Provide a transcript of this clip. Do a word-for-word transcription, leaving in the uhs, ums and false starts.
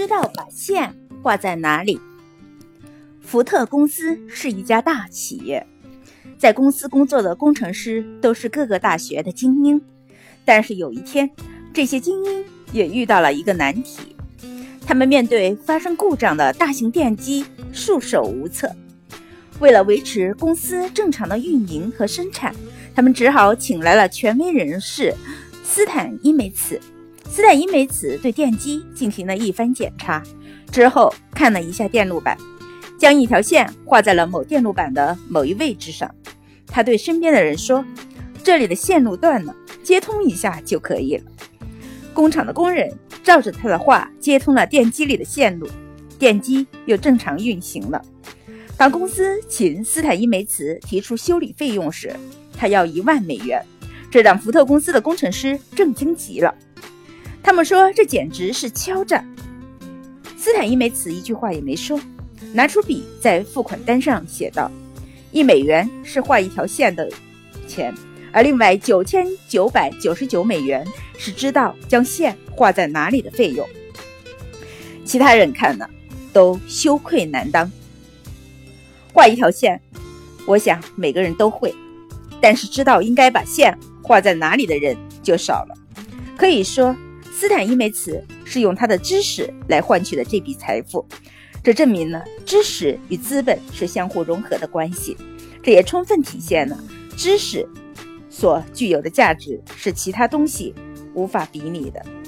知道把线画在哪里。福特公司是一家大企业，在公司工作的工程师都是各个大学的精英，但是有一天，这些精英也遇到了一个难题，他们面对发生故障的大型电机束手无策。为了维持公司正常的运营和生产，他们只好请来了权威人士斯坦伊梅茨。斯坦伊梅茨对电机进行了一番检查之后，看了一下电路板，将一条线画在了某电路板的某一位置上。他对身边的人说，这里的线路断了，接通一下就可以了。工厂的工人照着他的话接通了电机里的线路，电机又正常运行了。当公司请斯坦伊梅茨提出修理费用时，他要一万美元，这让福特公司的工程师震惊极了。他们说这简直是敲诈。斯坦伊梅茨一句话也没说，拿出笔在付款单上写道：一美元是画一条线的钱，而另外九千九百九十九美元是知道将线画在哪里的费用。其他人看了都羞愧难当。画一条线，我想每个人都会，但是知道应该把线画在哪里的人就少了。可以说，斯坦伊梅茨是用他的知识来换取的这笔财富，这证明了知识与资本是相互融合的关系，这也充分体现了知识所具有的价值是其他东西无法比拟的。